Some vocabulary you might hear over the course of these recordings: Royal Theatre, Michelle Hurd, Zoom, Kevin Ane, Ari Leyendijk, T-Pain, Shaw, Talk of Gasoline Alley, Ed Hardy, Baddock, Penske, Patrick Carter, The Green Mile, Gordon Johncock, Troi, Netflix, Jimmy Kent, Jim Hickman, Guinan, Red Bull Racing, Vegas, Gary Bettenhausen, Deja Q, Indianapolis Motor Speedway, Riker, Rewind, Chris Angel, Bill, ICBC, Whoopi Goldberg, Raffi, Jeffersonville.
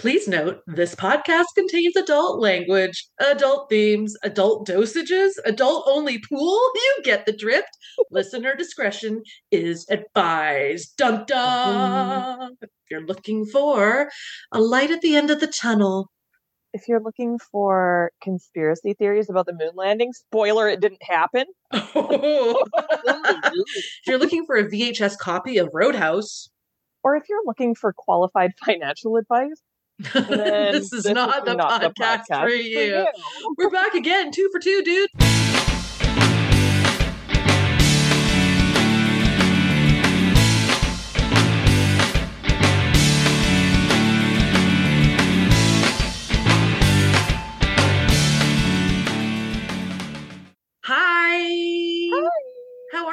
Please note, this podcast contains adult language, adult themes, adult dosages, adult-only pool. You get the drift. Listener discretion is advised. Dun-dun! If you're looking for a light at the end of the tunnel. If you're looking for conspiracy theories about the moon landing, spoiler, it didn't happen. Oh. If you're looking for a VHS copy of Roadhouse. Or if you're looking for qualified financial advice, this is not the podcast for you. We're back again, 2 for 2, dude.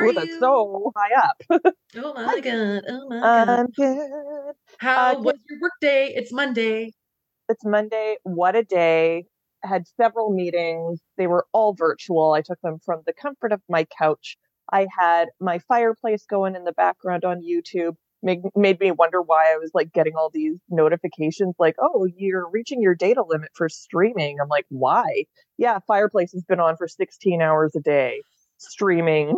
Ooh, that's so high up. Oh my God. Oh my God. I'm good. How was your work day? It's Monday. It's Monday. What a day. I had several meetings. They were all virtual. I took them from the comfort of my couch. I had my fireplace going in the background on YouTube. Made me wonder why I was like getting all these notifications like, oh, you're reaching your data limit for streaming. I'm like, why? Yeah, fireplace has been on for 16 hours a day streaming.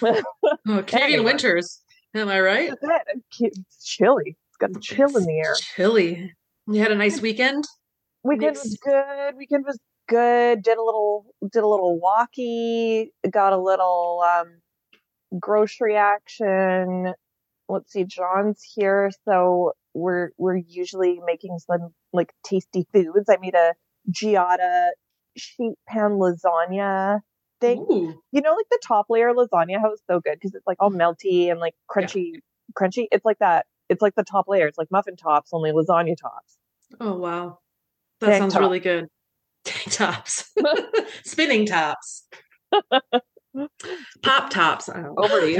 Oh, Canadian winters, am I right? It's chilly. It's got the chill in the air. Chilly. You had a nice weekend. Weekend was good. Did a little walkie. Got a little grocery action. Let's see, John's here, so we're usually making some like tasty foods. I made a giada sheet pan lasagna thing. Ooh. You know, like the top layer lasagna, how it's so good because it's like all melty and like crunchy. It's like that. It's like the top layer. It's like muffin tops, only lasagna tops. Oh wow, that Tank sounds top. Really good. Tank tops, spinning tops, pop tops. Over to you.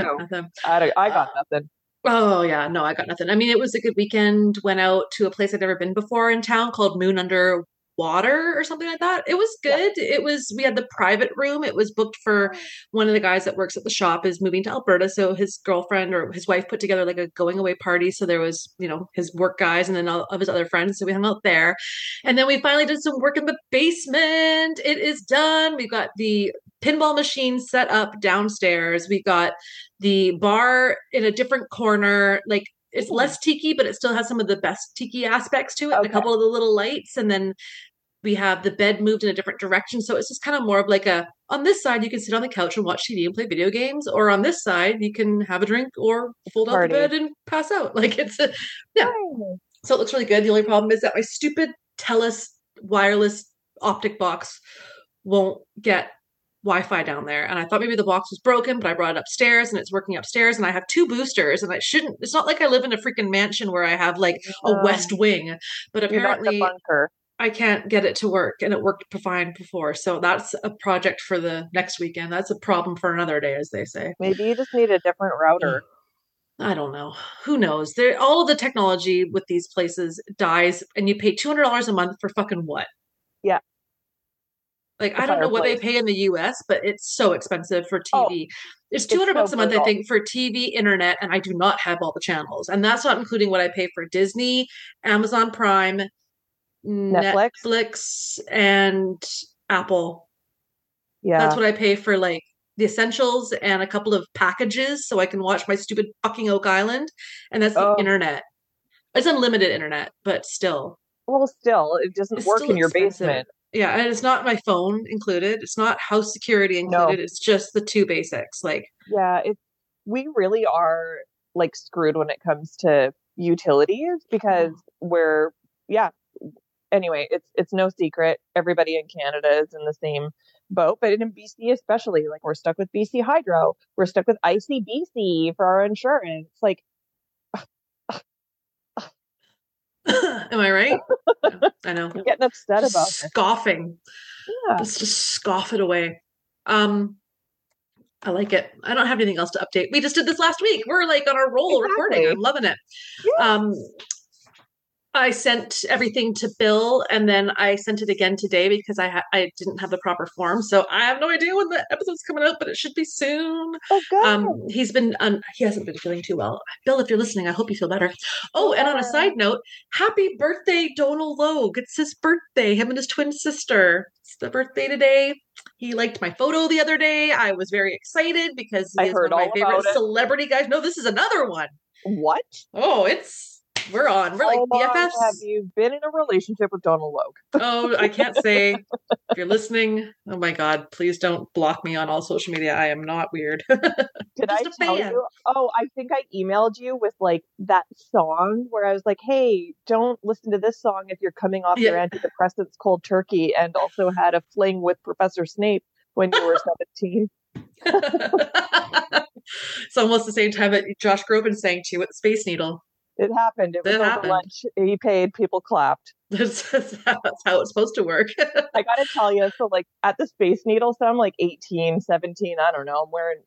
I got nothing. Oh yeah, no, I got nothing. I mean, it was a good weekend. Went out to a place I'd never been before in town called Moon Under Water or something like that. It was good. Yeah. We had the private room. It was booked for one of the guys that works at the shop is moving to Alberta. So his girlfriend or his wife put together like a going away party. So there was, you know, his work guys and then all of his other friends. So we hung out there and then we finally did some work in the basement. It is done. We've got the pinball machine set up downstairs. We got the bar in a different corner, like it's less tiki, but it still has some of the best tiki aspects to it. Okay. And a couple of the little lights. And then we have the bed moved in a different direction. So it's just kind of more of like on this side, you can sit on the couch and watch TV and play video games. Or on this side, you can have a drink or fold out the bed and pass out. Like Nice. So it looks really good. The only problem is that my stupid TELUS wireless optic box won't get Wi-Fi down there, and I thought maybe the box was broken, but I brought it upstairs and it's working upstairs, and I have 2 boosters and it's not like I live in a freaking mansion where I have like a West Wing, but apparently I can't get it to work, and it worked fine before, so that's a project for the next weekend. That's a problem for another day, as they say. Maybe you just need a different router. I don't know. Who knows? All of the technology with these places dies, and you pay $200 a month for fucking what? Yeah. Like, I don't know what they pay in the US, but it's so expensive for TV. It's $200 a month, I think, for TV, internet, and I do not have all the channels. And that's not including what I pay for Disney, Amazon Prime, Netflix and Apple. Yeah. That's what I pay for, like, the essentials and a couple of packages so I can watch my stupid fucking Oak Island. And that's the internet. It's unlimited internet, but still. Well, still, it doesn't work in your basement. Yeah, and it's not my phone included. It's not house security included. No. It's just the 2 basics. Like, yeah, we really are like screwed when it comes to utilities because Anyway, it's no secret. Everybody in Canada is in the same boat, but in BC especially, like we're stuck with BC Hydro. We're stuck with ICBC for our insurance. Like. Am I right? I know. I'm getting upset just about scoffing. Yeah. Let's just scoff it away. I like it. I don't have anything else to update. We just did this last week. We're like on our roll recording. I'm loving it. Yeah. I sent everything to Bill, and then I sent it again today because I didn't have the proper form. So I have no idea when the episode's coming out, but it should be soon. Oh, God. He's been he hasn't been feeling too well. Bill, if you're listening, I hope you feel better. Oh, and on a side note, happy birthday, Donald Logue. It's his birthday, him and his twin sister. It's the birthday today. He liked my photo the other day. I was very excited because he is one of my favorite celebrity guys. No, this is another one. What? Oh, it's... We're on. We're like BFFs. Have you been in a relationship with Donald Logue? Oh, I can't say. If you're listening, oh my God, please don't block me on all social media. I am not weird. Did I tell you? Oh, I think I emailed you with like that song where I was like, hey, don't listen to this song if you're coming off your antidepressants cold turkey, and also had a fling with Professor Snape when you were 17. It's almost the same time that Josh Groban sang to you at the Space Needle. It happened. It was over lunch. He paid. People clapped. That's how it's supposed to work. I got to tell you. So like at the Space Needle, so I'm like 18, 17. I don't know. I'm wearing,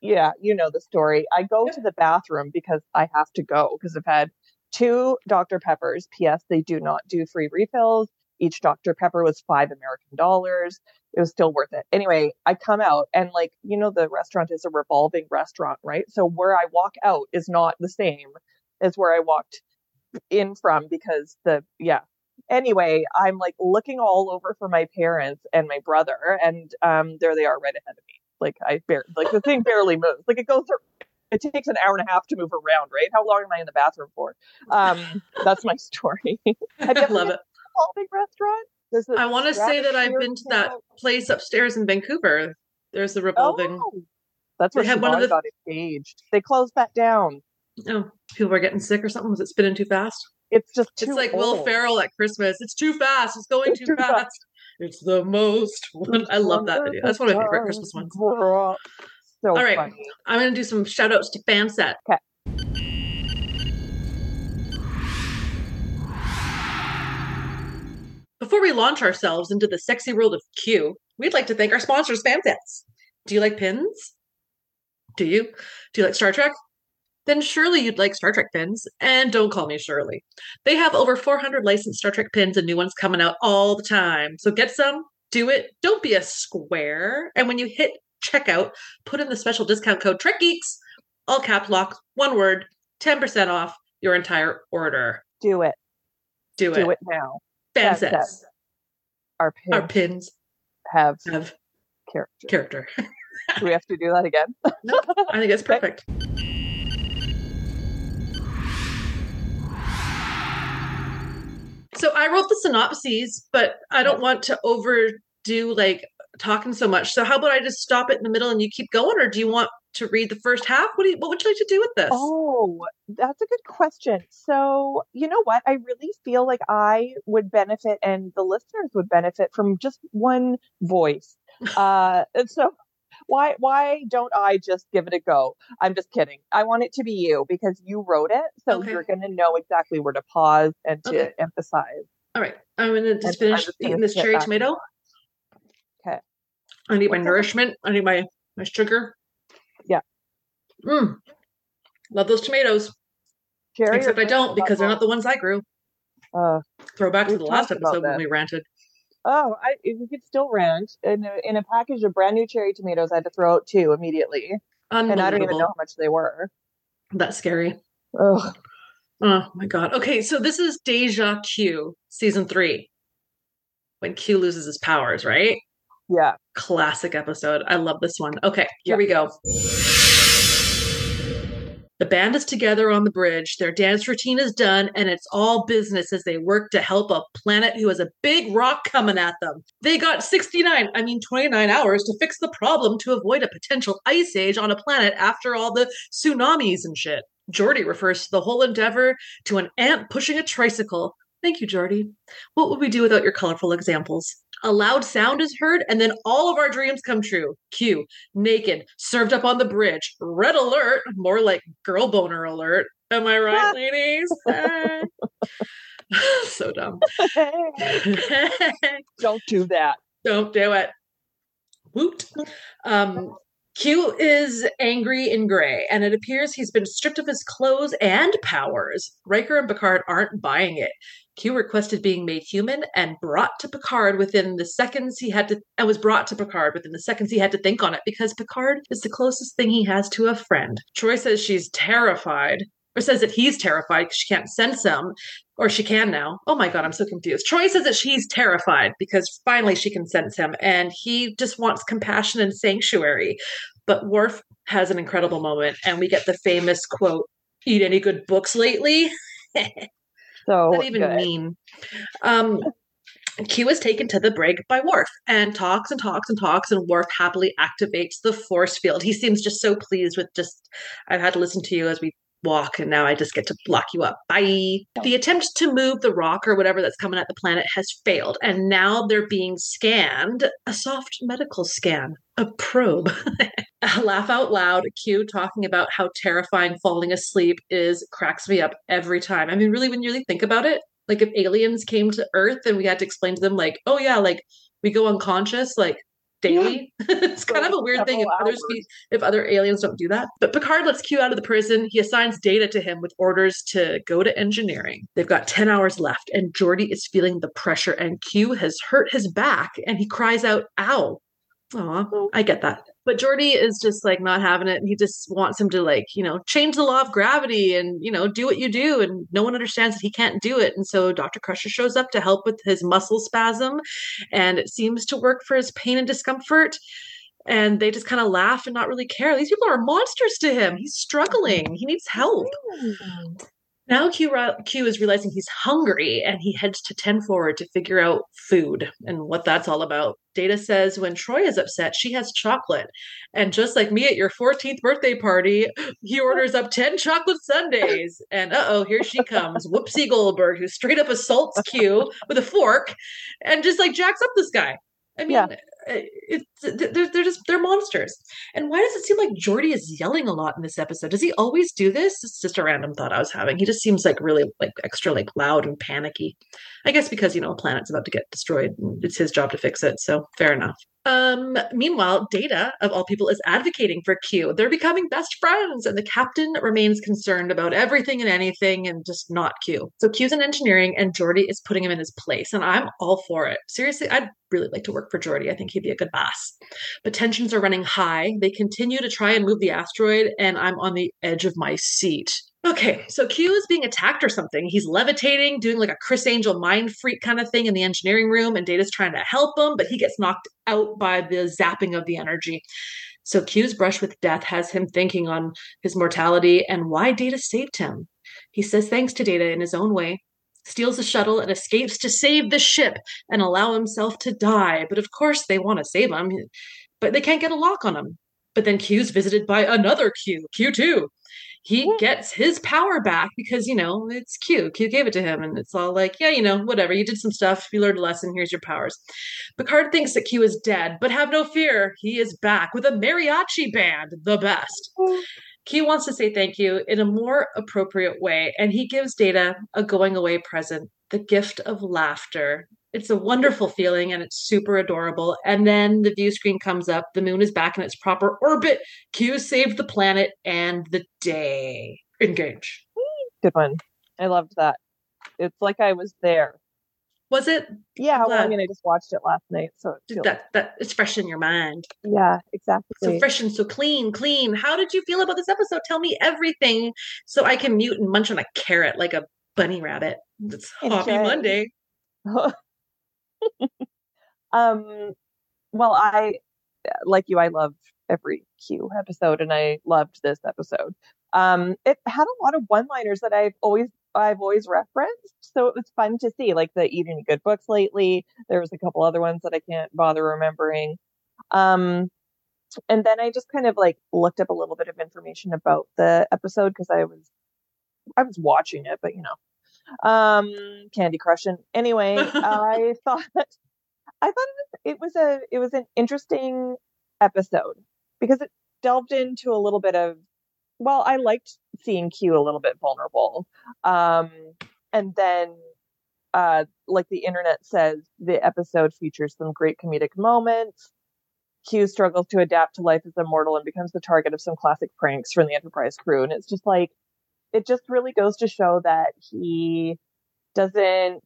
yeah, you know the story. I go to the bathroom because I have to go because I've had 2 Dr. Peppers. P.S. They do not do free refills. Each Dr. Pepper was $5 American. It was still worth it. Anyway, I come out and like, you know, the restaurant is a revolving restaurant, right? So where I walk out is not the same is where I walked in from because anyway, I'm like looking all over for my parents and my brother, and there they are right ahead of me. Like the thing barely moves. Like it goes through, it takes 1.5 hours to move around, right? How long am I in the bathroom for? That's my story. I love it. All big restaurant. I want to say that I've been to that place upstairs in Vancouver. There's the revolving. Oh, that's where Siobhan got engaged. They closed that down. Oh, people are getting sick or something. Was it spinning too fast? It's just too It's like old. Will Ferrell at Christmas. It's too fast. It's going too fast. It's the most one. I love that video. That's one of my favorite Christmas ones. So all right. Funny. I'm going to do some shout outs to FanSet. Okay. Before we launch ourselves into the sexy world of Q, we'd like to thank our sponsors, FanSets. Do you like pins? Do you like Star Trek? Then surely you'd like Star Trek pins. And don't call me Shirley. They have over 400 licensed Star Trek pins and new ones coming out all the time. So get some, do it, don't be a square. And when you hit checkout, put in the special discount code Trek Geeks, all cap lock, one word, 10% off your entire order. Do it. Do it now. FanSets. Our pins have character. Do we have to do that again? No, I think it's perfect. So I wrote the synopses, but I don't want to overdo like talking so much. So how about I just stop it in the middle and you keep going, or do you want to read the first half? What would you like to do with this? Oh, that's a good question. So you know what? I really feel like I would benefit and the listeners would benefit from just one voice. And so why don't I just give it a go? I'm just kidding. I want it to be you because you wrote it. So you're going to know exactly where to pause and to emphasize. All right. I'm going to just finish eating this cherry tomato. Okay. I need my nourishment. I need my sugar. Yeah. Love those tomatoes. Cherry Except I don't because they're not the ones I grew. Throwback to the last episode when we ranted. Oh, we could still rant. In a package of brand new cherry tomatoes, I had to throw out 2 immediately. And I don't even know how much they were. That's scary. Ugh. Oh, my God. Okay, so this is Deja Q, season 3, when Q loses his powers, right? Yeah. Classic episode. I love this one. Okay, here we go. The band is together on the bridge. Their dance routine is done, and it's all business as they work to help a planet who has a big rock coming at them. They got 29 hours to fix the problem to avoid a potential ice age on a planet after all the tsunamis and shit. Geordi refers to the whole endeavor to an ant pushing a tricycle. Thank you, Geordi. What would we do without your colorful examples? A loud sound is heard, and then all of our dreams come true. Q, naked, served up on the bridge. Red alert, more like girl boner alert. Am I right, ladies? So dumb. Don't do that. Don't do it. Woot. Q is angry and gray, and it appears he's been stripped of his clothes and powers. Riker and Picard aren't buying it. Q requested being made human and was brought to Picard within the seconds he had to think on it, because Picard is the closest thing he has to a friend. Troi says says that he's terrified because she can't sense him, or she can now. Oh my God, I'm so confused. Troi says that she's terrified because finally she can sense him, and he just wants compassion and sanctuary. But Worf has an incredible moment, and we get the famous quote, "Eat any good books lately?" So not even good. Mean. Q is taken to the brig by Worf and talks and talks and talks, and Worf happily activates the force field. He seems just so pleased with I've had to listen to you as we walk, and now I just get to lock you up. Bye. The attempt to move the rock or whatever that's coming at the planet has failed, and now they're being scanned. A soft medical scan. A probe. Laugh out loud. Q talking about how terrifying falling asleep is cracks me up every time. I mean, really, when you really think about it, like if aliens came to Earth and we had to explain to them, like, oh yeah, like we go unconscious, like daily. Yeah. It's kind of a weird thing if other aliens don't do that. But Picard lets Q out of the prison. He assigns Data to him with orders to go to engineering. They've got 10 hours left, and Geordi is feeling the pressure, and Q has hurt his back, and he cries out, ow. Aw, I get that. But Geordi is just like not having it. And he just wants him to, like, you know, change the law of gravity and, you know, do what you do. And no one understands that he can't do it. And so Dr. Crusher shows up to help with his muscle spasm, and it seems to work for his pain and discomfort. And they just kind of laugh and not really care. These people are monsters to him. He's struggling. He needs help. Now Q is realizing he's hungry, and he heads to 10 Forward to figure out food and what that's all about. Data says when Troi is upset, she has chocolate. And just like me at your 14th birthday party, he orders up 10 chocolate sundaes. And uh-oh, here she comes. Whoopsie Goldberg, who straight up assaults Q with a fork and just like jacks up this guy. I mean, yeah. They're monsters. And why does it seem like Geordi is yelling a lot in this episode? Does he always do this? It's just a random thought I was having. He just seems like really like extra like loud and panicky. I guess because, you know, a planet's about to get destroyed and it's his job to fix it. So fair enough. Meanwhile, Data, of all people, is advocating for Q. They're becoming best friends, and the captain remains concerned about everything and anything, and just not Q. So Q's in engineering, and Geordi is putting him in his place, and I'm all for it. Seriously, I'd really like to work for Geordi. I think he'd be a good boss. But tensions are running high. They continue to try and move the asteroid, and I'm on the edge of my seat. Okay, so Q is being attacked or something. He's levitating, doing like a Chris Angel mind freak kind of thing in the engineering room, and Data's trying to help him, but he gets knocked out by the zapping of the energy. So Q's brush with death has him thinking on his mortality and why Data saved him. He says thanks to Data in his own way, steals the shuttle, and escapes to save the ship and allow himself to die. But of course they want to save him, but they can't get a lock on him. But then Q's visited by another Q, Q2. He gets his power back because, you know, it's Q. Q gave it to him, and it's all like, yeah, you know, whatever. You did some stuff. You learned a lesson. Here's your powers. Picard thinks that Q is dead, but have no fear. He is back with a mariachi band, the best. Q wants to say thank you in a more appropriate way, and he gives Data a going-away present, the gift of laughter. It's a wonderful feeling, and it's super adorable. And then the view screen comes up. The moon is back in its proper orbit. Q saved the planet and the day. Engage. Good one. I loved that. It's like I was there. Was it? Yeah. Well, I mean, I just watched it last night, so it feels that it's fresh in your mind. Yeah, exactly. So fresh and so clean. How did you feel about this episode? Tell me everything, so I can mute and munch on a carrot like a bunny rabbit. It's Hobby Monday. Well, I like you. I loved every Q episode, and I loved this episode. It had a lot of one-liners that I've always referenced, so it was fun to see, like the "Eat Any Good Books Lately." There was a couple other ones that I can't bother remembering. And then I just kind of like looked up a little bit of information about the episode because I was watching it, but you know. Candy crushing. Anyway, I thought it was an interesting episode because it delved into a little bit of, well, I liked seeing Q a little bit vulnerable. And then, like the internet says, the episode features some great comedic moments. Q struggles to adapt to life as a mortal and becomes the target of some classic pranks from the Enterprise crew. And it's just like, it just really goes to show that he doesn't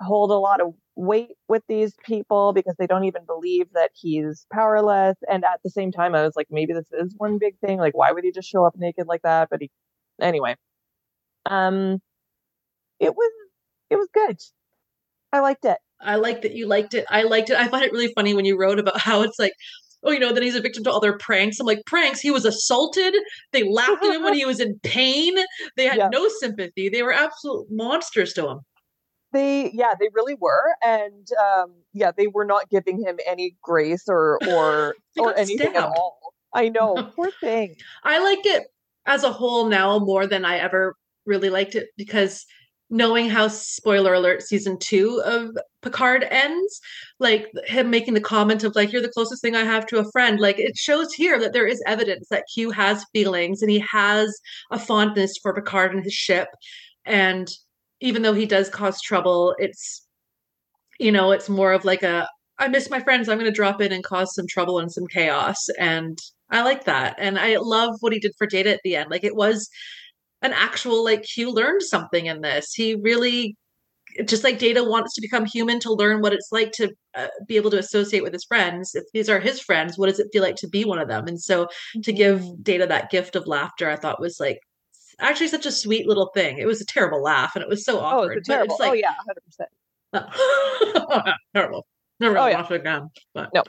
hold a lot of weight with these people because they don't even believe that he's powerless. And at the same time, I was like, maybe this is one big thing. Like, why would he just show up naked like that? But anyway, it was good. I liked it. I like that you liked it. I liked it. I find it really funny when you wrote about how it's like, oh, you know, then he's a victim to all their pranks. I'm like, pranks? He was assaulted. They laughed at him when he was in pain. They had no sympathy. They were absolute monsters to him. They really were. And they were not giving him any grace or or anything at all. I know. Poor thing. I like it as a whole now more than I ever really liked it because knowing how, spoiler alert, season 2 of Picard ends, like him making the comment of like, you're the closest thing I have to a friend. Like it shows here that there is evidence that Q has feelings and he has a fondness for Picard and his ship. And even though he does cause trouble, it's, you know, it's more of like a, I miss my friends. I'm going to drop in and cause some trouble and some chaos. And I like that. And I love what he did for Data at the end. Like it was an actual, like Q learned something in this. He really, just like Data wants to become human to learn what it's like to be able to associate with his friends. If these are his friends, what does it feel like to be one of them? And so to give Data that gift of laughter, I thought was like, actually such a sweet little thing. It was a terrible laugh and it was so awkward. Oh, it's terrible. But it's like, 100%. Terrible. Never watched it again. But no.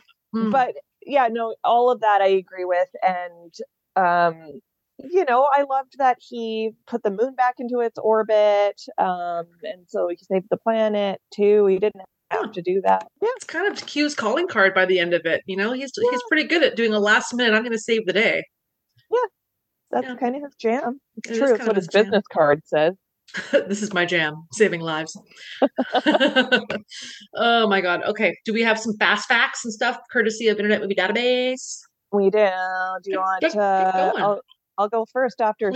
But yeah, no, all of that I agree with. And you know, I loved that he put the moon back into its orbit. And so he saved the planet too. He didn't have to do that. Yeah. It's kind of Q's calling card by the end of it. You know, he's pretty good at doing a last minute, I'm gonna save the day. Yeah. That's kind of his jam. It's true. That's what his business card says. This is my jam, saving lives. Oh my God. Okay. Do we have some fast facts and stuff courtesy of Internet Movie Database? We do. Do you want to? I'll go first after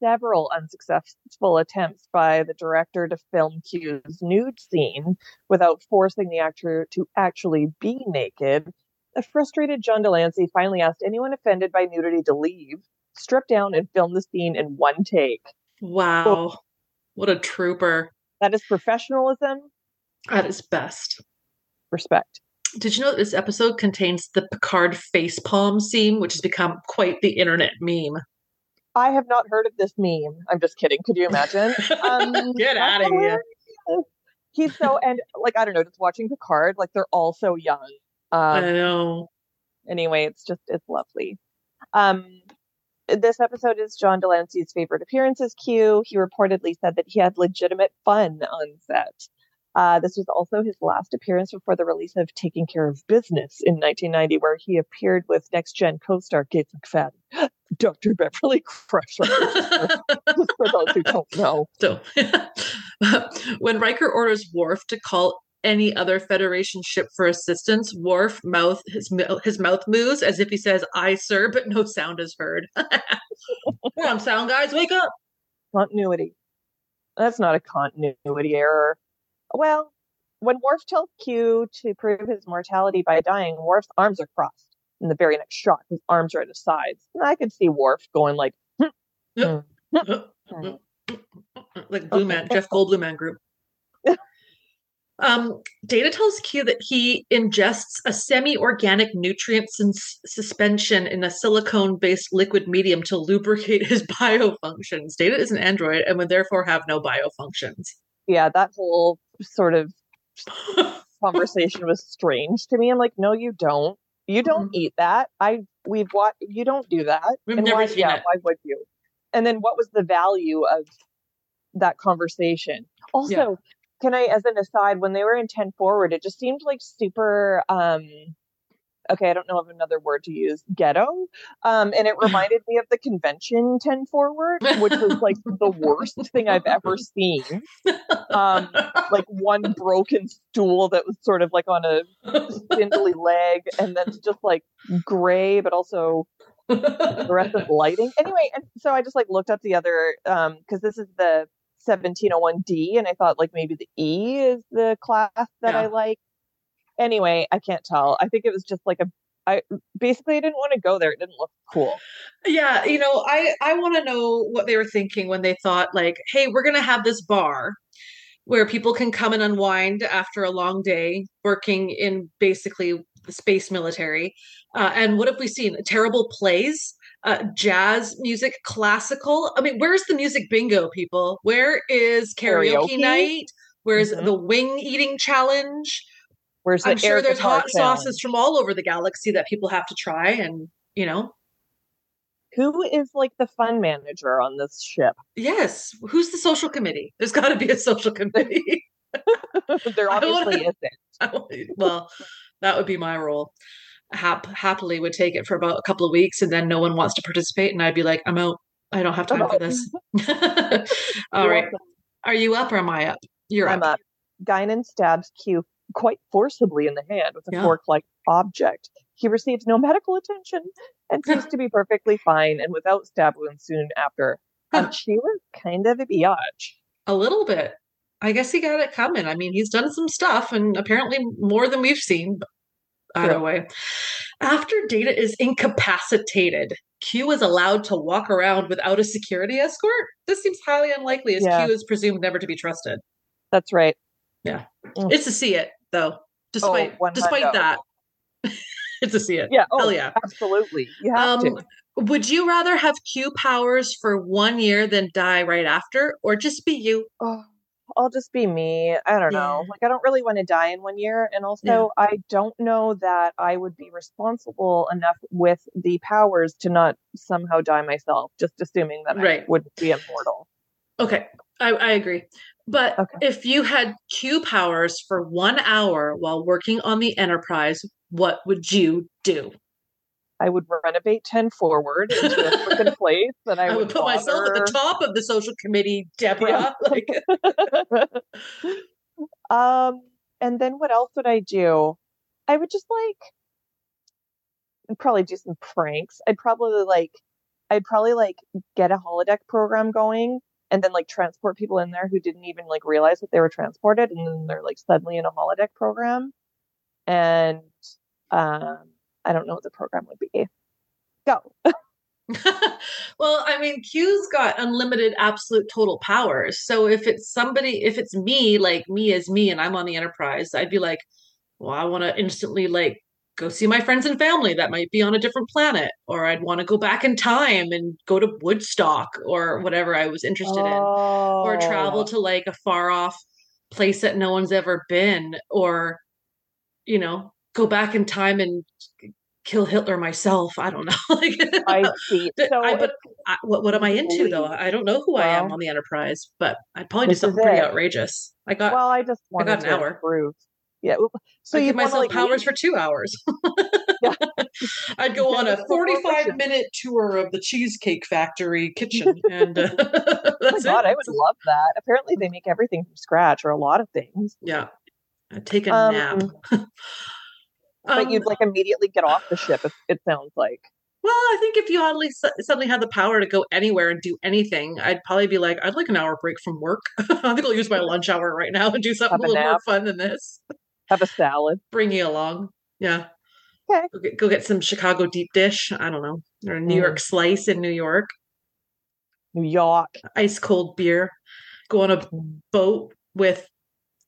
several unsuccessful attempts by the director to film Q's nude scene without forcing the actor to actually be naked. A frustrated John Delancey finally asked anyone offended by nudity to leave, strip down, and film the scene in one take. Wow. Oh. What a trooper. That is professionalism. At its best. Respect. Did you know that this episode contains the Picard facepalm scene, which has become quite the internet meme? I have not heard of this meme. I'm just kidding. Could you imagine? Get out of here. He's so, and like, I don't know, just watching Picard, like they're all so young. I know. Anyway, it's lovely. This episode is John Delancey's favorite appearance as Q. He reportedly said that he had legitimate fun on set. This was also his last appearance before the release of Taking Care of Business in 1990, where he appeared with Next Gen co-star Gates McFadden, Dr. Beverly Crusher, for those who don't know. So, when Riker orders Worf to call any other Federation ship for assistance, Worf mouth his mouth moves as if he says, "Aye, sir," but no sound is heard. Come on, sound guys, wake up! Continuity. That's not a continuity error. Well, when Worf tells Q to prove his mortality by dying, Worf's arms are crossed. In the very next shot, his arms are at his sides. And I could see Worf going like, like Blue Man, Jeff Gold, Blue Man Group. Data tells Q that he ingests a semi-organic nutrient suspension in a silicone-based liquid medium to lubricate his biofunctions. Data is an android and would therefore have no biofunctions. Yeah, that whole sort of conversation was strange to me. I'm like, no, you don't. You don't eat that. We've watched. You don't do that. We've never seen it. Why would you? And then, what was the value of that conversation? Also. Yeah. Can I, as an aside, when they were in 10 forward, it just seemed like super, okay, I don't know of another word to use, ghetto. And it reminded me of the convention 10 forward, which was like the worst thing I've ever seen. Like one broken stool that was sort of like on a spindly leg and then just like gray, but also fluorescent lighting. Anyway, and so I just like looked up the other, because this is the 1701D, and I thought like maybe the E is the class that I like. Anyway, I can't tell. I think it was just like I didn't want to go there. It didn't look cool. Yeah. You know, I want to know what they were thinking when they thought like, hey, we're going to have this bar where people can come and unwind after a long day working in basically the space military. And what have we seen? Terrible plays, jazz music, classical. I mean, where's the music bingo, people? Where is karaoke night? Where's the wing eating challenge? I'm sure there's hot sauces from all over the galaxy that people have to try. And, you know. Who is like the fun manager on this ship? Yes. Who's the social committee? There's got to be a social committee. There obviously isn't. Well, that would be my role. Happily would take it for about a couple of weeks. And then no one wants to participate. And I'd be like, I'm out. I don't have time for this. All right. Are you up or am I up? I'm up. Guinan stabs Q quite forcibly in the hand with a fork-like object. He receives no medical attention and seems to be perfectly fine and without stab wounds soon after. She was kind of a biatch. A little bit. I guess he got it coming. I mean, he's done some stuff and apparently more than we've seen. Either way. After Data is incapacitated, Q is allowed to walk around without a security escort. This seems highly unlikely as Q is presumed never to be trusted. That's right. Yeah. It's a see it though. Despite that, it's a see it. Yeah. Oh, hell yeah. Absolutely. You have to. Would you rather have Q powers for 1 year than die right after, or just be you? Oh, I'll just be me. I don't know. Like, I don't really want to die in 1 year. And also I don't know that I would be responsible enough with the powers to not somehow die myself, just assuming that I wouldn't be immortal. Okay. I agree. But if you had Q powers for 1 hour while working on the Enterprise, what would you do? I would renovate 10 forward into a fucking place. And I would put myself at the top of the social committee, Deborah. And then what else would I do? I would just I'd probably do some pranks. I'd probably get a holodeck program going. And then transport people in there who didn't even realize that they were transported. And then they're suddenly in a holodeck program. And I don't know what the program would be. Go. Well, I mean, Q's got unlimited absolute total powers. So if it's me, me is me and I'm on the Enterprise, I'd be like, well, I want to instantly go see my friends and family that might be on a different planet, or I'd want to go back in time and go to Woodstock or whatever I was interested in, or travel to a far off place that no one's ever been, or, you know, go back in time and kill Hitler myself. I don't know. I see. So what am I into though? I don't know who I am on the Enterprise, but I'd probably do something pretty outrageous. I got an hour. Improve. Yeah. So I give myself powers for 2 hours. I'd go on a 45-minute tour of the Cheesecake Factory kitchen. And that's it. I would love that. Apparently they make everything from scratch, or a lot of things. Yeah. I'd take a nap. But you'd immediately get off the ship, it sounds like. Well, I think if you suddenly had the power to go anywhere and do anything, I'd probably be like, I'd like an hour break from work. I think I'll use my lunch hour right now and do something a little more fun than this. Have a salad. Bring you along. Yeah. Okay. Go get some Chicago deep dish. I don't know. Or a New York slice in New York. New York. Ice cold beer. Go on a boat with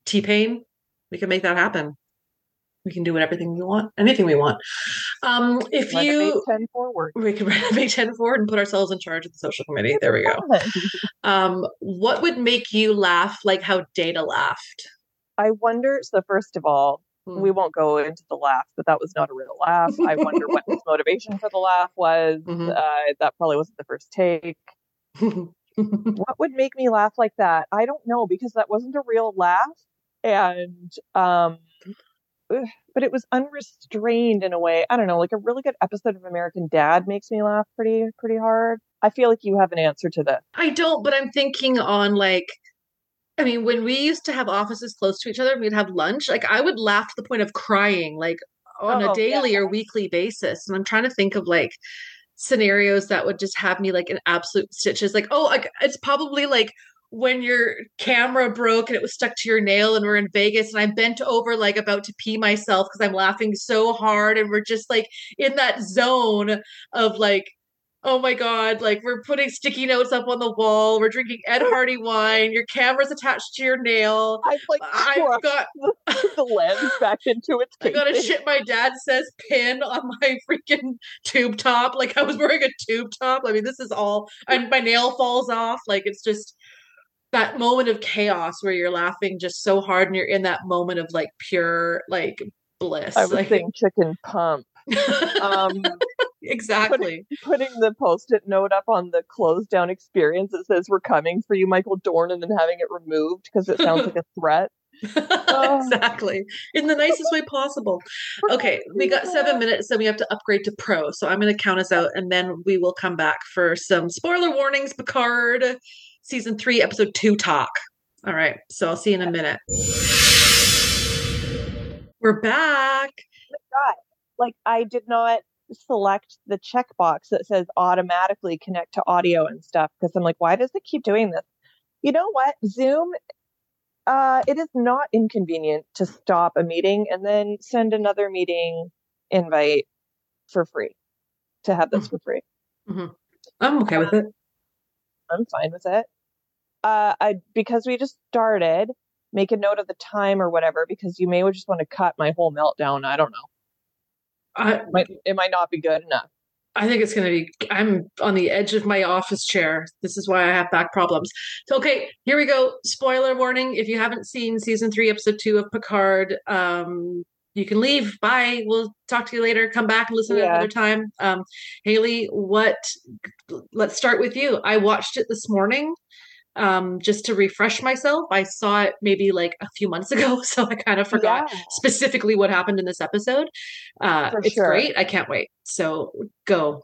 T-Pain. We can make that happen. We can do anything we want. We can renovate 10 forward and put ourselves in charge of the social committee. There we go. What would make you laugh like how Data laughed? I wonder, so first of all, we won't go into the laugh, but that was not a real laugh. I wonder what his motivation for the laugh was. That probably wasn't the first take. What would make me laugh like that? I don't know, because that wasn't a real laugh. And, but it was unrestrained in a way. I don't know, a really good episode of American Dad makes me laugh pretty hard. I feel like you have an answer to this. I don't, but I'm thinking on I mean, when we used to have offices close to each other and we'd have lunch, I would laugh to the point of crying, on a daily or weekly basis. And I'm trying to think of scenarios that would just have me in absolute stitches. It's probably when your camera broke and it was stuck to your nail and we're in Vegas and I bent over like about to pee myself because I'm laughing so hard and we're just like in that zone of like, oh my God, like we're putting sticky notes up on the wall. We're drinking Ed Hardy wine. Your camera's attached to your nail. I've like I've got the lens back into its case. I got a shit my dad says pin on my freaking tube top. Like I was wearing a tube top. I mean, this is all, and my nail falls off. Like it's just that moment of chaos where you're laughing just so hard and you're in that moment of like pure like bliss. I was like, saying chicken pump. Exactly. Putting the post-it note up on the closed down experience that says "We're coming for you, Michael Dorn," and then having it removed because it sounds like a threat. Exactly, in the nicest way possible. Okay, we got 7 minutes, so we have to upgrade to pro. So I'm going to count us out, and then we will come back for some spoiler warnings. Picard, season 3, episode 2 talk. All right. So I'll see you in a minute. We're back. Oh my God. Like I did not select the checkbox that says automatically connect to audio and stuff because I'm like, why does it keep doing this? You know what? Zoom, it is not inconvenient to stop a meeting and then send another meeting invite for free, to have this for free. Mm-hmm. I'm okay with it. I'm fine with it. Because we just started, make a note of the time or whatever, because you may just want to cut my whole meltdown. I don't know. It might not be good enough. I think it's going to be, I'm on the edge of my office chair. This is why I have back problems. So, okay, here we go. Spoiler warning. If you haven't seen season 3, episode 2 of Picard, you can leave. Bye. We'll talk to you later. Come back and listen to it another time. Haley, let's start with you. I watched it this morning. Just to refresh myself, I saw it maybe like a few months ago, so I kind of forgot specifically what happened in this episode. It's great. I can't wait. So go.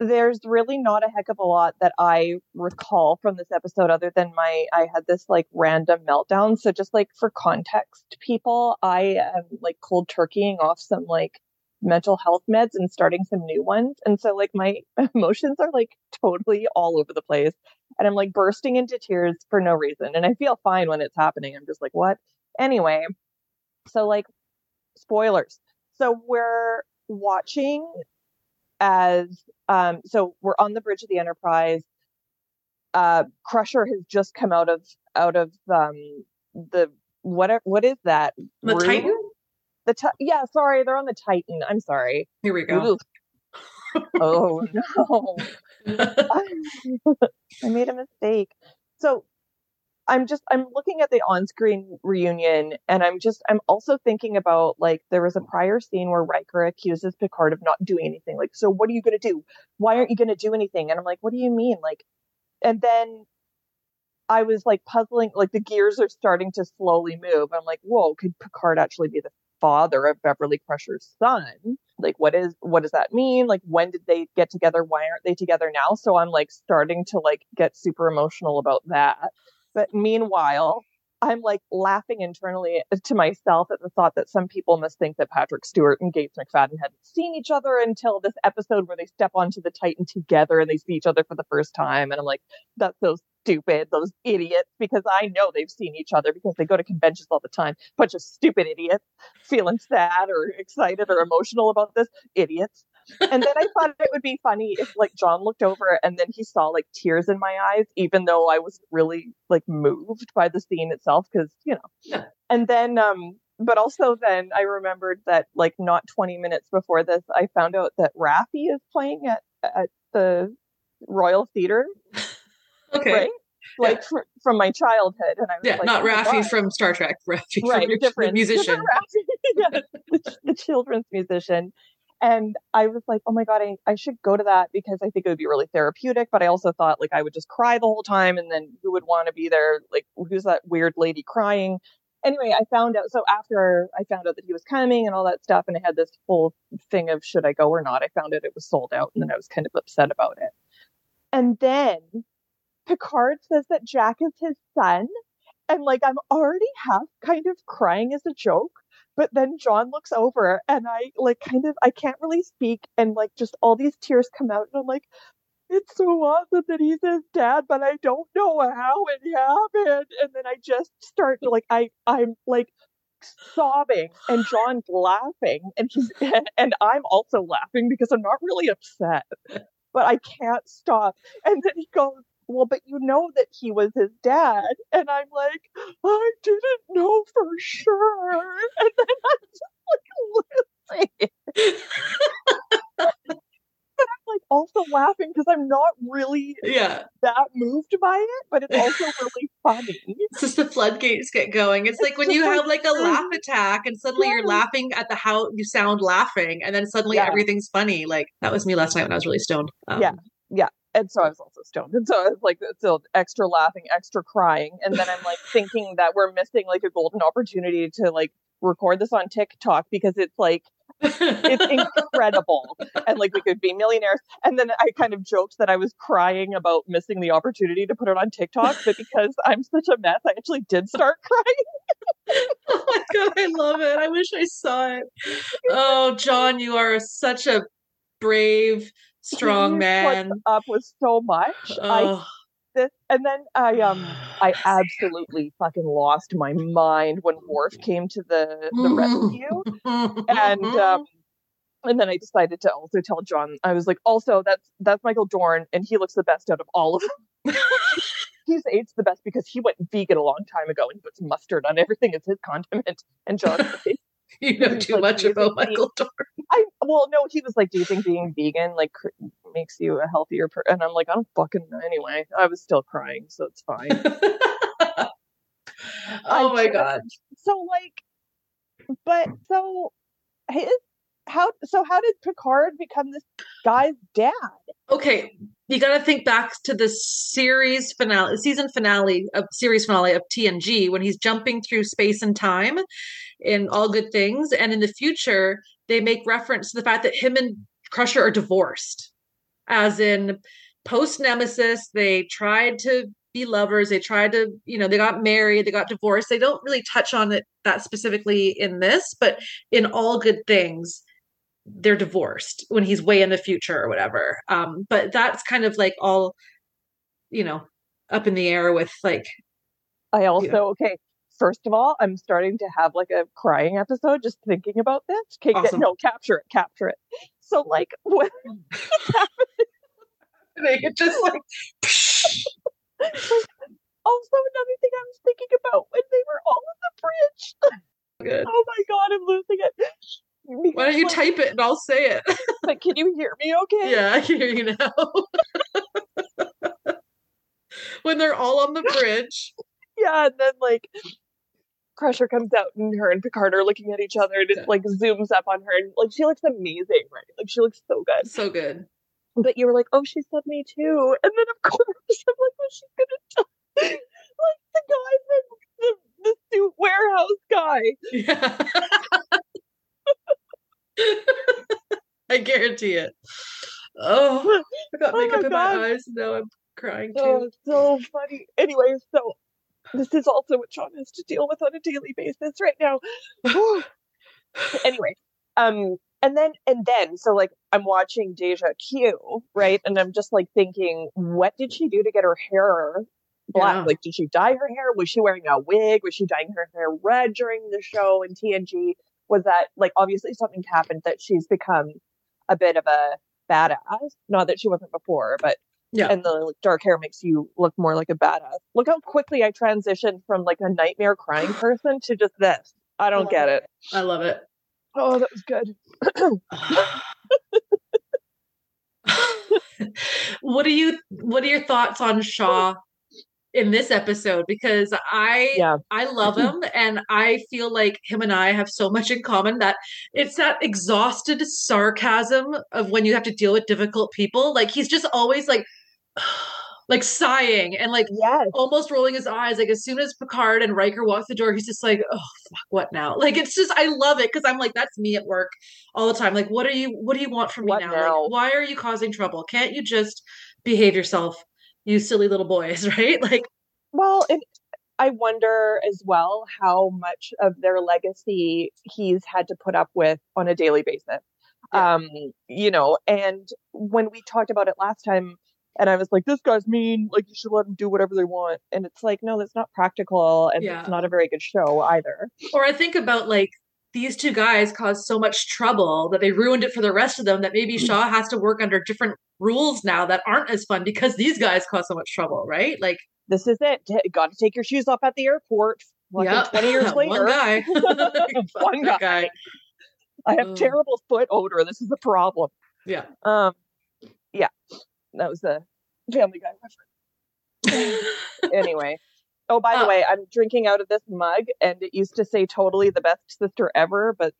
There's really not a heck of a lot that I recall from this episode other than I had this like random meltdown. So just like for context, people, I am like cold turkeying off some like mental health meds and starting some new ones. And so like my emotions are like totally all over the place. And I'm like bursting into tears for no reason. And I feel fine when it's happening. I'm just like, what? Anyway, so like spoilers. So we're watching as, so we're on the bridge of the Enterprise. Crusher has just come out of what is that? The room? Titan? Yeah, sorry. They're on the Titan. I'm sorry. Here we go. Oh no. I made a mistake. So I'm looking at the on-screen reunion and I'm also thinking about like there was a prior scene where Riker accuses Picard of not doing anything. Like, so what are you going to do? Why aren't you going to do anything? And I'm like, what do you mean? Like, and then I was like puzzling, like the gears are starting to slowly move. I'm like, whoa, could Picard actually be the father of Beverly Crusher's son? Like, what does that mean? Like, when did they get together? Why aren't they together now? So I'm like starting to like get super emotional about that. But meanwhile, I'm like laughing internally to myself at the thought that some people must think that Patrick Stewart and Gates McFadden hadn't seen each other until this episode where they step onto the Titan together and they see each other for the first time. And I'm like, that's so stupid, those idiots, because I know they've seen each other because they go to conventions all the time. Bunch of stupid idiots feeling sad or excited or emotional about this. Idiots. And then I thought it would be funny if like John looked over and then he saw like tears in my eyes, even though I was really like moved by the scene itself. Cause you know, yeah. And then, but also then I remembered that like not 20 minutes before this, I found out that Raffi is playing at the Royal Theatre. Okay. Right? Like from my childhood. And I was like, not Raffi from Star Trek. Raffi from the musician. Different Raffi. The children's musician. And I was like, oh my God, I should go to that because I think it would be really therapeutic. But I also thought like I would just cry the whole time. And then who would want to be there? Like, who's that weird lady crying? Anyway, I found out. So after I found out that he was coming and all that stuff, and I had this whole thing of should I go or not, I found out it was sold out. And then I was kind of upset about it. And then Picard says that Jack is his son. And like, I'm already half kind of crying as a joke. But then John looks over and I can't really speak. And like, just all these tears come out and I'm like, it's so awesome that he says dad, but I don't know how it happened. And then I just start like, I'm like sobbing, and John's laughing, and I'm also laughing because I'm not really upset, but I can't stop. And then he goes, well, but you know that he was his dad. And I'm like, I didn't know for sure. And then I'm just like losing it. But I'm like also laughing because I'm not really that moved by it, but it's also really funny. It's just the floodgates get going. It's like when you have like a laugh attack and suddenly you're laughing at the how you sound laughing, and then suddenly everything's funny. Like that was me last night when I was really stoned. Yeah. And so I was also stoned. And so I was like, so extra laughing, extra crying. And then I'm like thinking that we're missing like a golden opportunity to like record this on TikTok because it's like, it's incredible. And like, we could be millionaires. And then I kind of joked that I was crying about missing the opportunity to put it on TikTok. But because I'm such a mess, I actually did start crying. Oh my God, I love it. I wish I saw it. Oh, John, you are such a brave, strong man. Up with so much. Oh. I absolutely fucking lost my mind when Worf came to the rescue, and then I decided to also tell John. I was like, also that's Michael Dorn, and he looks the best out of all of them. He's aged the best because he went vegan a long time ago and puts mustard on everything as his condiment. And John, you know too like, much about Michael Dorn. Well, no, he was like, do you think being vegan like makes you a healthier person? And I'm like, I don't fucking know. Anyway, I was still crying, so it's fine. Oh my God. So how did Picard become this guy's dad? Okay, you got to think back to the series finale of TNG when he's jumping through space and time in All Good Things, and in the future they make reference to the fact that him and Crusher are divorced, as in post Nemesis. They tried to be lovers. They tried to, they got married, they got divorced. They don't really touch on it that specifically in this, but in All Good Things, they're divorced when he's way in the future or whatever. But that's kind of like all, up in the air with like. I also, okay. First of all, I'm starting to have like a crying episode just thinking about this. Okay, awesome. Capture it. So like when it's happening, it just like. Also, another thing I was thinking about when they were all in the bridge. Good. Oh my God, I'm losing it. Because why don't you type it and I'll say it? But can you hear me okay? Yeah, I can hear you now. When they're all on the bridge. Yeah, and then like Crusher comes out and her and Picard are looking at each other and it like zooms up on her and like she looks amazing, right? Like she looks so good. So good. But you were like, oh, she said me too. And then of course I'm like, well, she's gonna tell like the guy in the suit warehouse guy. Yeah. I guarantee it. Oh, I got makeup in my eyes. No, I'm crying too. Oh, it's so funny. Anyway, so this is also what Sean has to deal with on a daily basis right now. Anyway, and then, so like I'm watching Deja Q, right? And I'm just like thinking, what did she do to get her hair black? Yeah. Like, did she dye her hair? Was she wearing a wig? Was she dyeing her hair red during the show in TNG? Was that like obviously something happened that she's become a bit of a badass? Not that she wasn't before, but yeah. And the like, dark hair makes you look more like a badass. Look how quickly I transitioned from like a nightmare crying person to just this. I don't get it. I love it. Oh, that was good. What are your thoughts on Shaw in this episode? Because I love him, and I feel like him and I have so much in common. That it's that exhausted sarcasm of when you have to deal with difficult people. Like he's just always like sighing and like almost rolling his eyes. Like as soon as Picard and Riker walks the door, he's just like, oh fuck, what now? Like it's just, I love it because I'm like, that's me at work all the time. Like, what do you want from me now? Like, why are you causing trouble? Can't you just behave yourself, you silly little boys, right? Like, well, and I wonder as well how much of their legacy he's had to put up with on a daily basis. And when we talked about it last time, And I was like, this guy's mean. Like, you should let them do whatever they want. And it's like, no, that's not practical. And it's not a very good show either. Or I think about, like, these two guys caused so much trouble that they ruined it for the rest of them that maybe Shaw has to work under different rules now that aren't as fun because these guys caused so much trouble, right? Like, this is it. Got to take your shoes off at the airport. 20 years later. One guy. One guy. I have terrible foot odor. This is a problem. Yeah. Yeah. That was the Family Guy reference. Anyway. Oh, by the way, I'm drinking out of this mug, and it used to say totally the best sister ever, but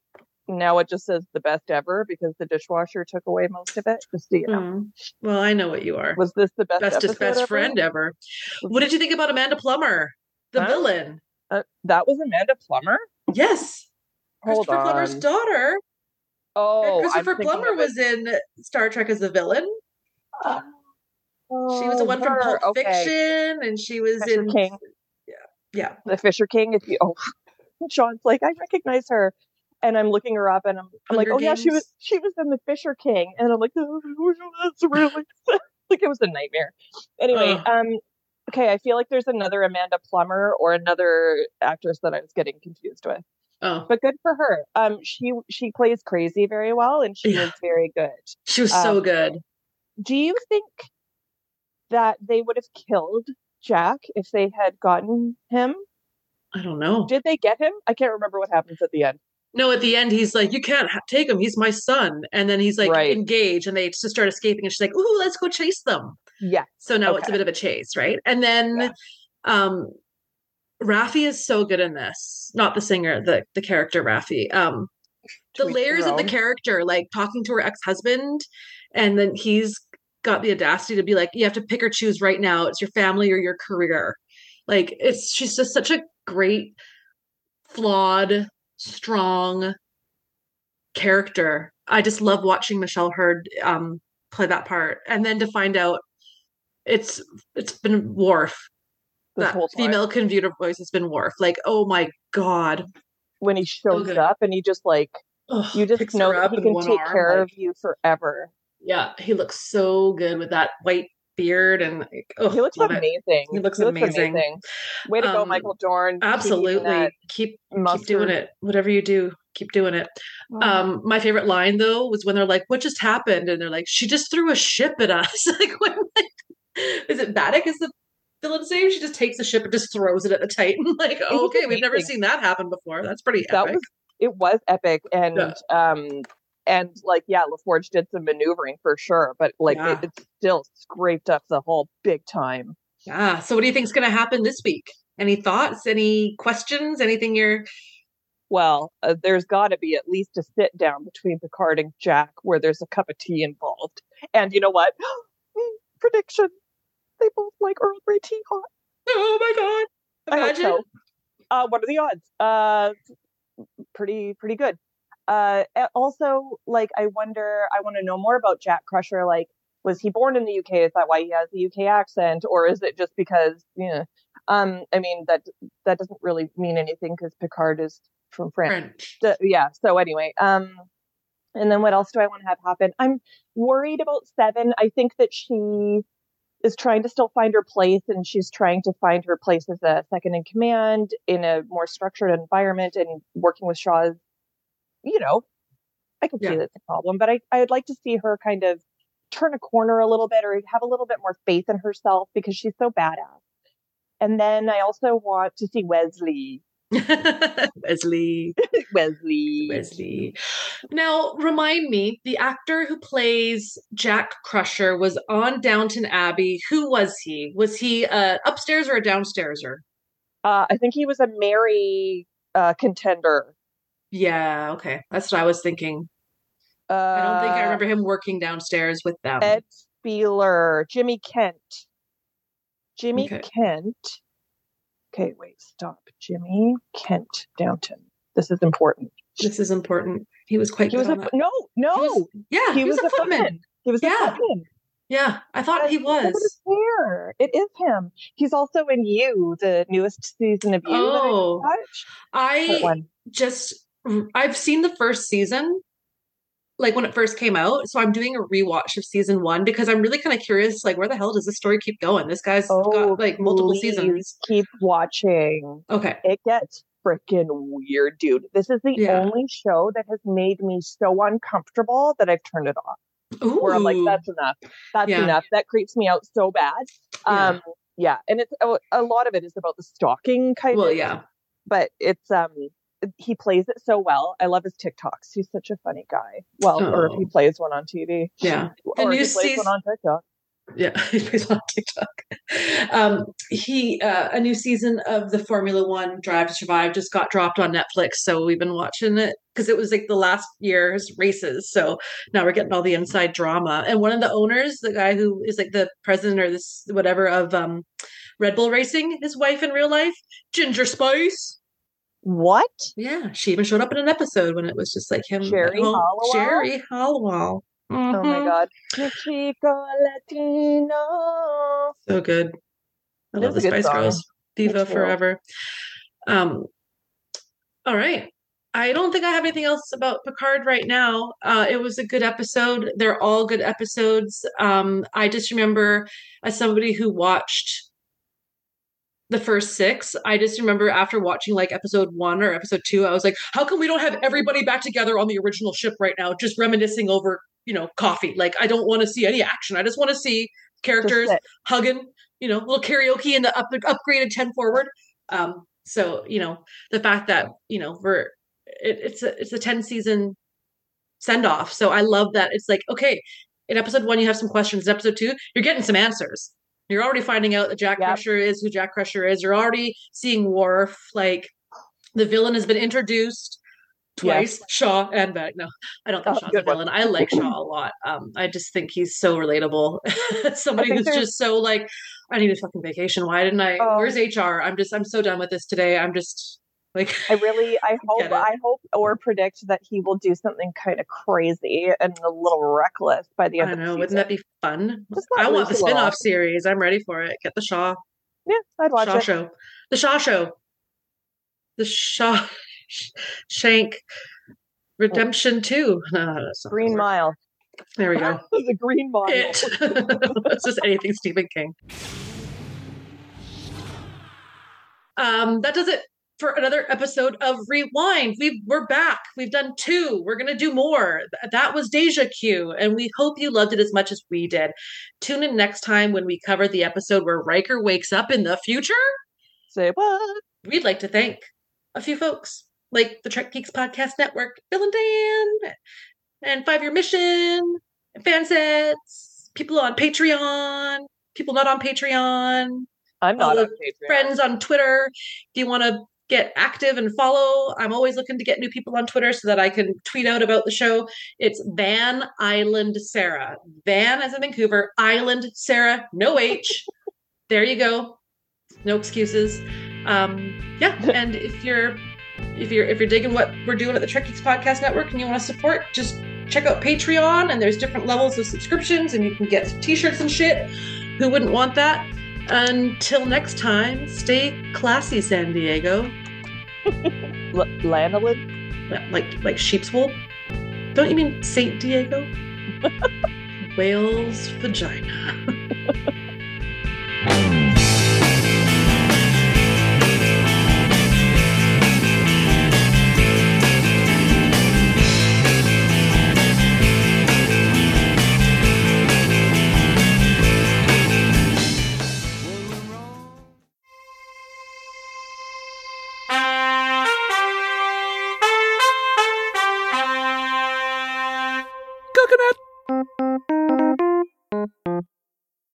now it just says the best ever because the dishwasher took away most of it. Just so you know. Well, I know what you are. Was this the best friend ever? What did you think about Amanda Plummer, the villain? That was Amanda Plummer? Yes. Christopher Plummer's daughter. Oh, Christopher Plummer was in Star Trek as the villain. She was the one from Pulp Fiction, and she was Fisher in King. Yeah, The Fisher King. If you, Sean's like, I recognize her, and I'm looking her up, and I'm like, Games. she was in The Fisher King, and I'm like, that's really like it was a nightmare. Anyway, okay, I feel like there's another Amanda Plummer or another actress that I was getting confused with. Oh. But good for her. She plays crazy very well, and she was very good. She was so good. Do you think that they would have killed Jack if they had gotten him? I don't know. Did they get him? I can't remember what happens at the end. No, at the end, he's like, you can't take him. He's my son. And then he's like, engage. And they just start escaping. And she's like, ooh, let's go chase them. Yeah. So now it's a bit of a chase, right? And then... Yeah. Raffi is so good in this. Not the singer, the character Raffi. The layers of the character, like talking to her ex-husband, and then he's got the audacity to be like, you have to pick or choose right now. It's your family or your career. Like, she's just such a great, flawed, strong character. I just love watching Michelle Hurd play that part. And then to find out it's been Worf. That female contributor voice has been Worf. Like, oh my God. When he shows up and he just like, you just know that he can take care of you forever. Yeah. He looks so good with that white beard and like, he looks amazing. He looks amazing. Way to go, Michael Dorn. Absolutely. Keep doing it. Whatever you do, keep doing it. My favorite line though was when they're like, what just happened? And they're like, she just threw a ship at us. Like, when, is it Baddock? Is the villain's name? She just takes the ship and just throws it at the Titan. Like, okay, we've never seen that happen before. That's pretty epic. It was epic, and LaForge did some maneuvering for sure, but it still scraped up the whole big time. Yeah. So, what do you think's going to happen this week? Any thoughts? Any questions? Anything you're? Well, there's got to be at least a sit down between Picard and Jack where there's a cup of tea involved, and you know what? Prediction. They both like Earl Grey tea hot. Oh my God! Imagine. I hope so. What are the odds? Pretty good. Also, like, I want to know more about Jack Crusher. Like, was he born in the UK? Is that why he has the UK accent, or is it just because? Yeah. I mean that doesn't really mean anything because Picard is from France. Yeah. So anyway, and then what else do I want to have happen? I'm worried about Seven. I think that she is trying to still find her place, and she's trying to find her place as a second in command in a more structured environment and working with Shaw. You know, I can see that's a problem, but I would like to see her kind of turn a corner a little bit or have a little bit more faith in herself because she's so badass. And then I also want to see Wesley. Wesley. Now, remind me, the actor who plays Jack Crusher was on Downton Abbey. Who was he? Was he upstairs or a downstairs-er? I think he was a Mary contender. Yeah, okay. That's what I was thinking. I don't think I remember him working downstairs with them. Ed Spieler, Jimmy Kent. Okay, wait, stop. Jimmy Kent Downton. This is important. He was quite good. No. He was a footman. He was a footman. Yeah, I thought he was. It is him. He's also in You, the newest season of You. Oh, I've seen the first season. like when it first came out. So I'm doing a rewatch of season one because I'm really kind of curious, like, where the hell does this story keep going? This guy's got like multiple seasons. Keep watching. Okay. It gets freaking weird, dude. This is the only show that has made me so uncomfortable that I've turned it off. Ooh. Where I'm like, that's enough. That's enough. That creeps me out so bad. Yeah. And it's a lot of it is about the stalking kind of. Well, yeah. But it's he plays it so well. I love his TikToks. He's such a funny guy. Well, or if he plays one on TV. Yeah. Or and if he plays one on TikTok. Yeah, he plays on TikTok. A new season of the Formula One Drive to Survive just got dropped on Netflix, so we've been watching it because it was like the last year's races. So now we're getting all the inside drama. And one of the owners, the guy who is like the president or this whatever of Red Bull Racing, his wife in real life, Ginger Spice. What? Yeah, she even showed up in an episode when it was just like him. Jerry Halliwell. Mm-hmm. Oh my God. Chico Latino. So good. I love the Spice Girls. Diva forever. All right. I don't think I have anything else about Picard right now. It was a good episode. They're all good episodes. I just remember as somebody who watched the first six, I just remember after watching like episode one or episode two, I was like, how come we don't have everybody back together on the original ship right now? Just reminiscing over, you know, coffee. Like, I don't want to see any action. I just want to see characters hugging, you know, a little karaoke in the upgraded 10 forward. So, you know, the fact that, you know, it's a 10 season send off. So I love that. It's like, okay, in episode one, you have some questions. In episode two, you're getting some answers. You're already finding out that Jack Crusher is who Jack Crusher is. You're already seeing Worf. Like, the villain has been introduced twice. Yes. Shaw and back. No, I don't think Shaw's a villain. I like Shaw a lot. I just think he's so relatable. Somebody who's just so like, I need a fucking vacation. Why didn't I? Where's HR? I'm so done with this today. I'm just like, I hope or predict that he will do something kind of crazy and a little reckless by the end of the season. Wouldn't that be fun? I want a spin-off series. I'm ready for it. Get the Shaw. Yeah, I'd watch it. Show. The Shaw Show. The Shaw Shank Redemption 2. Green Mile. There we go. The Green Mile. It's just anything Stephen King. That does it for another episode of Rewind. We're back. We've done two. We're going to do more. That was Deja Q, and we hope you loved it as much as we did. Tune in next time when we cover the episode where Riker wakes up in the future. Say what? We'd like to thank a few folks like the Trek Geeks Podcast Network, Bill and Dan, and 5-Year Mission, and FanSets, people on Patreon, people not on Patreon. I'm not on Patreon. Friends on Twitter. If you want to get active and follow, I'm always looking to get new people on Twitter so that I can tweet out about the show. It's Van Island Sarah. Van as in Vancouver, Island Sarah, no H. There you go. No excuses. Yeah, and if you're digging what we're doing at the Trek Geeks Podcast Network and you want to support, just check out Patreon, and there's different levels of subscriptions, and you can get t-shirts and shit. Who wouldn't want that? Until next time, stay classy, San Diego. Lanolin? Like sheep's wool? Don't you mean Saint Diego? Whale's vagina.